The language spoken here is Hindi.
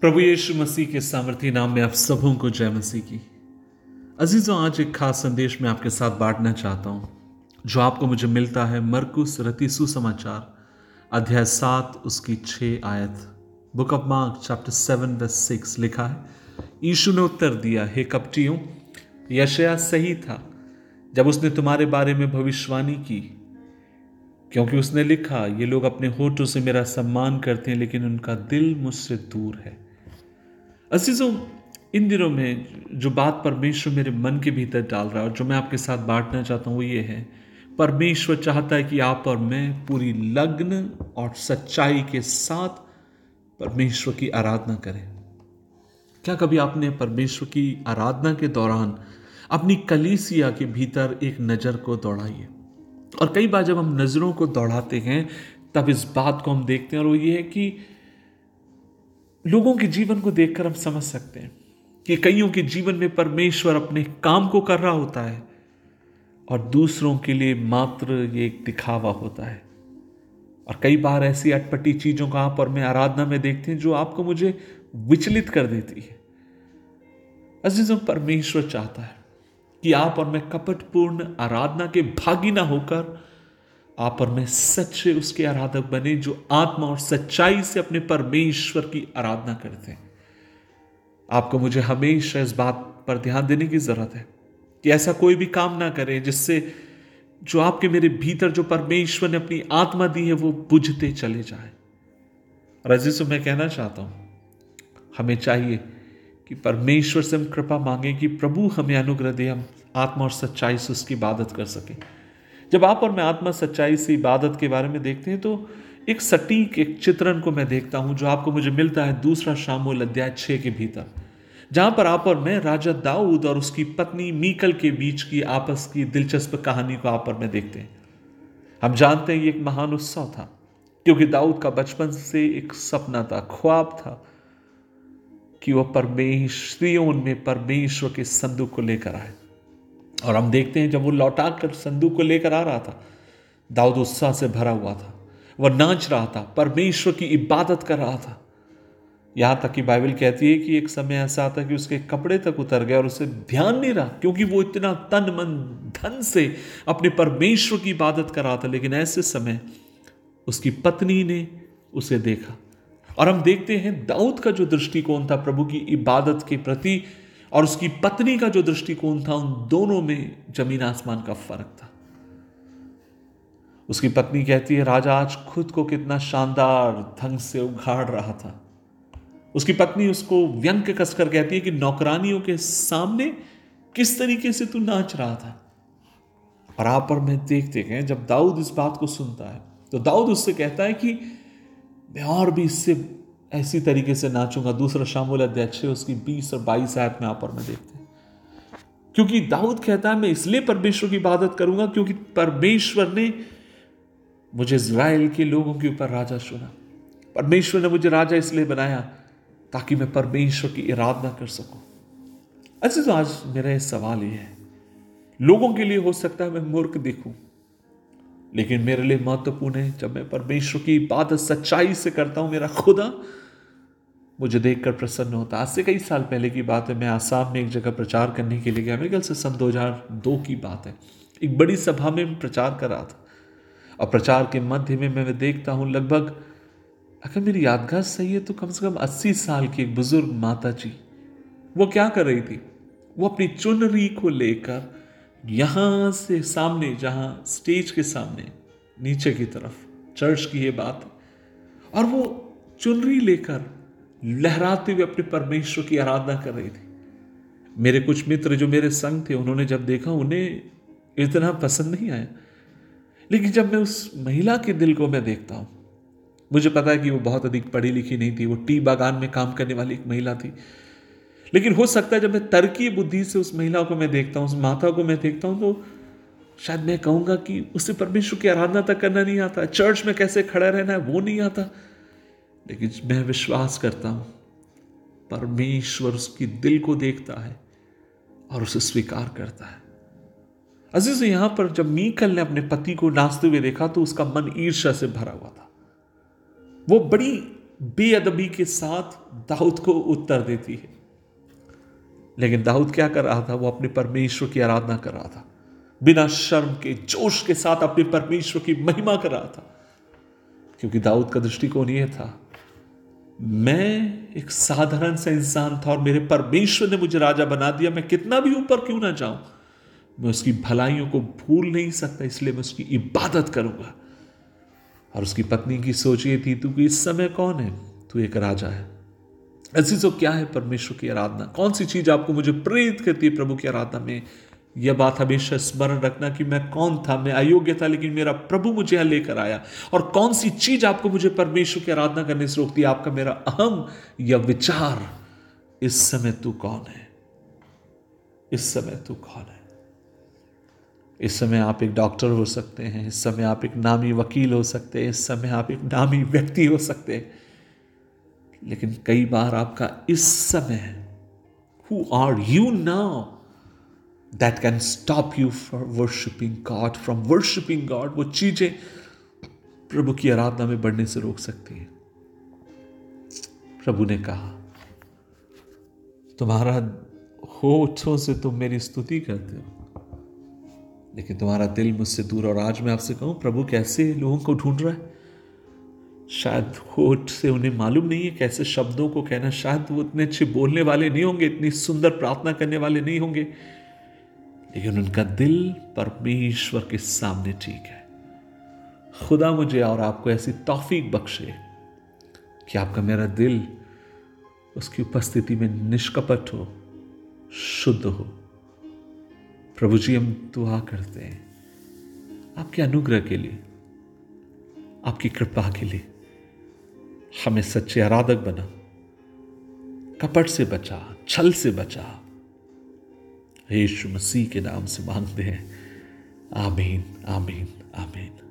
प्रभु यीशु मसीह के सामर्थी नाम में आप सबों को जय मसीह की। अजीजों, आज एक खास संदेश मैं आपके साथ बांटना चाहता हूँ जो आपको मुझे मिलता है मरकुस रति सुसमाचार अध्याय 7 उसकी 6 आयत। बुक ऑफ मार्क चैप्टर 7:6 लिखा है, यीशु ने उत्तर दिया, हे कपटियों, यशायाह सही था जब उसने तुम्हारे बारे में भविष्यवाणी की, क्योंकि उसने लिखा, ये लोग अपने होठों से मेरा सम्मान करते हैं लेकिन उनका दिल मुझसे दूर है। अजीजों, इन दिनों में जो बात परमेश्वर मेरे मन के भीतर डाल रहा है और जो मैं आपके साथ बांटना चाहता हूँ वो ये है, परमेश्वर चाहता है कि आप और मैं पूरी लग्न और सच्चाई के साथ परमेश्वर की आराधना करें। क्या कभी आपने परमेश्वर की आराधना के दौरान अपनी कलीसिया के भीतर एक नज़र को दौड़ाई? और कई बार जब हम नज़रों को दौड़ाते हैं तब इस बात को हम देखते हैं, और वो ये है कि लोगों के जीवन को देखकर हम समझ सकते हैं कि कईयों के जीवन में परमेश्वर अपने काम को कर रहा होता है और दूसरों के लिए मात्र ये एक दिखावा होता है। और कई बार ऐसी अटपटी चीज़ों का आप और मैं आराधना में देखते हैं जो आपको मुझे विचलित कर देती है। अजीजों, परमेश्वर चाहता है कि आप और मैं कपटपूर्ण आराधना के भागी ना होकर आप और मैं सच्चे उसके आराधक बने जो आत्मा और सच्चाई से अपने परमेश्वर की आराधना करते हैं। आपको मुझे हमेशा इस बात पर ध्यान देने की जरूरत है कि ऐसा कोई भी काम ना करें जिससे जो आपके मेरे भीतर जो परमेश्वर ने अपनी आत्मा दी है वो बुझते चले जाए। और अजीजों, मैं कहना चाहता हूं, हमें चाहिए कि परमेश्वर से हम कृपा मांगे कि प्रभु हमें अनुग्रह दे, हम आत्मा और सच्चाई से उसकी इबादत कर सकें। जब आप और मैं आत्मा सच्चाई से इबादत के बारे में देखते हैं तो एक सटीक एक चित्रण को मैं देखता हूं जो आपको मुझे मिलता है दूसरा शामूएल अध्याय 6 के भीतर, जहां पर आप और मैं राजा दाऊद और उसकी पत्नी मीकल के बीच की आपस की दिलचस्प कहानी को आप और मैं देखते हैं। हम जानते हैं ये एक महान उत्सव था क्योंकि दाऊद का बचपन से एक सपना था, ख्वाब था कि वह परमेश्वरियों में परमेश्वर के संदूक को लेकर आए। और हम देखते हैं जब वो लौटा कर संदूक को लेकर आ रहा था, दाऊद उत्साह से भरा हुआ था, वह नाच रहा था, परमेश्वर की इबादत कर रहा था। यहाँ तक कि बाइबल कहती है कि एक समय ऐसा आता कि उसके कपड़े तक उतर गए और उसे ध्यान नहीं रहा क्योंकि वो इतना तन मन धन से अपने परमेश्वर की इबादत कर रहा था। लेकिन ऐसे समय उसकी पत्नी ने उसे देखा और हम देखते हैं दाऊद का जो दृष्टिकोण था प्रभु की इबादत के प्रति और उसकी पत्नी का जो दृष्टिकोण था, उन दोनों में जमीन आसमान का फर्क था। उसकी पत्नी कहती है, राजा आज खुद को कितना शानदार ढंग से उघाड़ रहा था। उसकी पत्नी उसको व्यंग्य कसकर कहती है कि नौकरानियों के सामने किस तरीके से तू नाच रहा था। और आप और मैं देखते हैं जब दाऊद इस बात को सुनता है तो दाऊद उससे कहता है कि मैं और भी इससे ऐसी तरीके से नाचूंगा। दूसरा शामूएल अध्याय 6 उसकी 20 और 22 आयत में आप और मैं देखते हैं, क्योंकि दाऊद कहता है मैं इसलिए परमेश्वर की इबादत करूंगा क्योंकि परमेश्वर ने मुझे इज़राइल के लोगों के ऊपर राजा चुना। परमेश्वर ने मुझे राजा इसलिए बनाया ताकि मैं परमेश्वर की आराधना कर सकूं। अच्छा, तो आज मेरा सवाल ये है, लोगों के लिए हो सकता है मैं मूर्ख दिखूं लेकिन मेरे लिए महत्वपूर्ण है जब मैं परमेश्वर की इबादत सच्चाई से करता हूं, मेरा खुदा मुझे देखकर प्रसन्न होता है। आज से कई साल पहले की बात है, मैं आसाम में एक जगह प्रचार करने के लिए गया, मेरे ख्याल से सन 2002 की बात है। एक बड़ी सभा में प्रचार कर रहा था और प्रचार के मध्य में मैं देखता हूं, लगभग अगर मेरी यादगार सही है तो कम से कम 80 साल की एक बुजुर्ग माता जी, वो क्या कर रही थी, वो अपनी चुनरी को लेकर यहां से सामने, जहां स्टेज के सामने नीचे की तरफ चर्च की ये बात, और वो चुनरी लेकर लहराते हुए अपने परमेश्वर की आराधना कर रही थी। मेरे कुछ मित्र जो मेरे संग थे, उन्होंने जब देखा उन्हें इतना पसंद नहीं आया, लेकिन जब मैं उस महिला के दिल को मैं देखता हूँ, मुझे पता है कि वो बहुत अधिक पढ़ी लिखी नहीं थी, वो टी बागान में काम करने वाली एक महिला थी, लेकिन हो सकता है जब मैं तर्कीय बुद्धि से उस महिला को मैं देखता हूँ, उस माता को मैं देखता हूँ, तो शायद मैं कहूँगा कि उसे परमेश्वर की आराधना तक करना नहीं आता, चर्च में कैसे खड़ा रहना है वो नहीं आता। लेकिन मैं विश्वास करता हूँ परमेश्वर उसकी दिल को देखता है और उसे स्वीकार करता है। अजीज, यहाँ पर जब मीकल ने अपने पति को नाचते हुए देखा तो उसका मन ईर्ष्या से भरा हुआ था। वो बड़ी बेअदबी के साथ दाऊद को उत्तर देती है। लेकिन दाऊद क्या कर रहा था? वो अपने परमेश्वर की आराधना कर रहा था, बिना शर्म के जोश के साथ अपने परमेश्वर की महिमा कर रहा था, क्योंकि दाऊद का दृष्टिकोण यह था, मैं एक साधारण सा इंसान था और मेरे परमेश्वर ने मुझे राजा बना दिया। मैं कितना भी ऊपर क्यों ना जाऊं, मैं उसकी भलाइयों को भूल नहीं सकता, इसलिए मैं उसकी इबादत करूंगा। और उसकी पत्नी की सोच ये थी, तू इस समय कौन है, तू एक राजा है। अजीजों, क्या है परमेश्वर की आराधना? कौन सी चीज आपको मुझे प्रेरित करती है प्रभु की आराधना में? यह बात हमेशा स्मरण रखना कि मैं कौन था, मैं अयोग्य था, लेकिन मेरा प्रभु मुझे यहाँ लेकर आया। और कौन सी चीज आपको मुझे परमेश्वर की आराधना करने से रोकती है? आपका मेरा अहम या विचार। इस समय तू कौन है? इस समय तू कौन है? इस समय आप एक डॉक्टर हो सकते हैं, इस समय आप एक नामी वकील हो सकते हैं, इस समय आप एक नामी व्यक्ति हो सकते हैं, लेकिन कई बार आपका इस समय, who are you now that can stop you from worshiping God, from worshiping God, वो चीजें प्रभु की आराधना में बढ़ने से रोक सकती है। प्रभु ने कहा, तुम्हारा होठों से तुम मेरी स्तुति करते हो, लेकिन तुम्हारा दिल मुझसे दूर। और आज मैं आपसे कहूं, प्रभु कैसे लोगों को ढूंढ रहा है? शायद होठ से उन्हें मालूम नहीं है कैसे शब्दों को कहना, शायद वो इतने अच्छे बोलने वाले नहीं होंगे, इतनी सुंदर प्रार्थना करने वाले नहीं होंगे, लेकिन उनका दिल परमेश्वर के सामने ठीक है। खुदा मुझे और आपको ऐसी तौफीक बख्शे कि आपका मेरा दिल उसकी उपस्थिति में निष्कपट हो, शुद्ध हो। प्रभु जी, हम दुआ करते हैं आपके अनुग्रह के लिए, आपकी कृपा के लिए। हमें सच्चे आराधक बना, कपट से बचा, छल से बचा। यीशु मसीह के नाम से मांगते हैं, आमीन, आमीन, आमीन।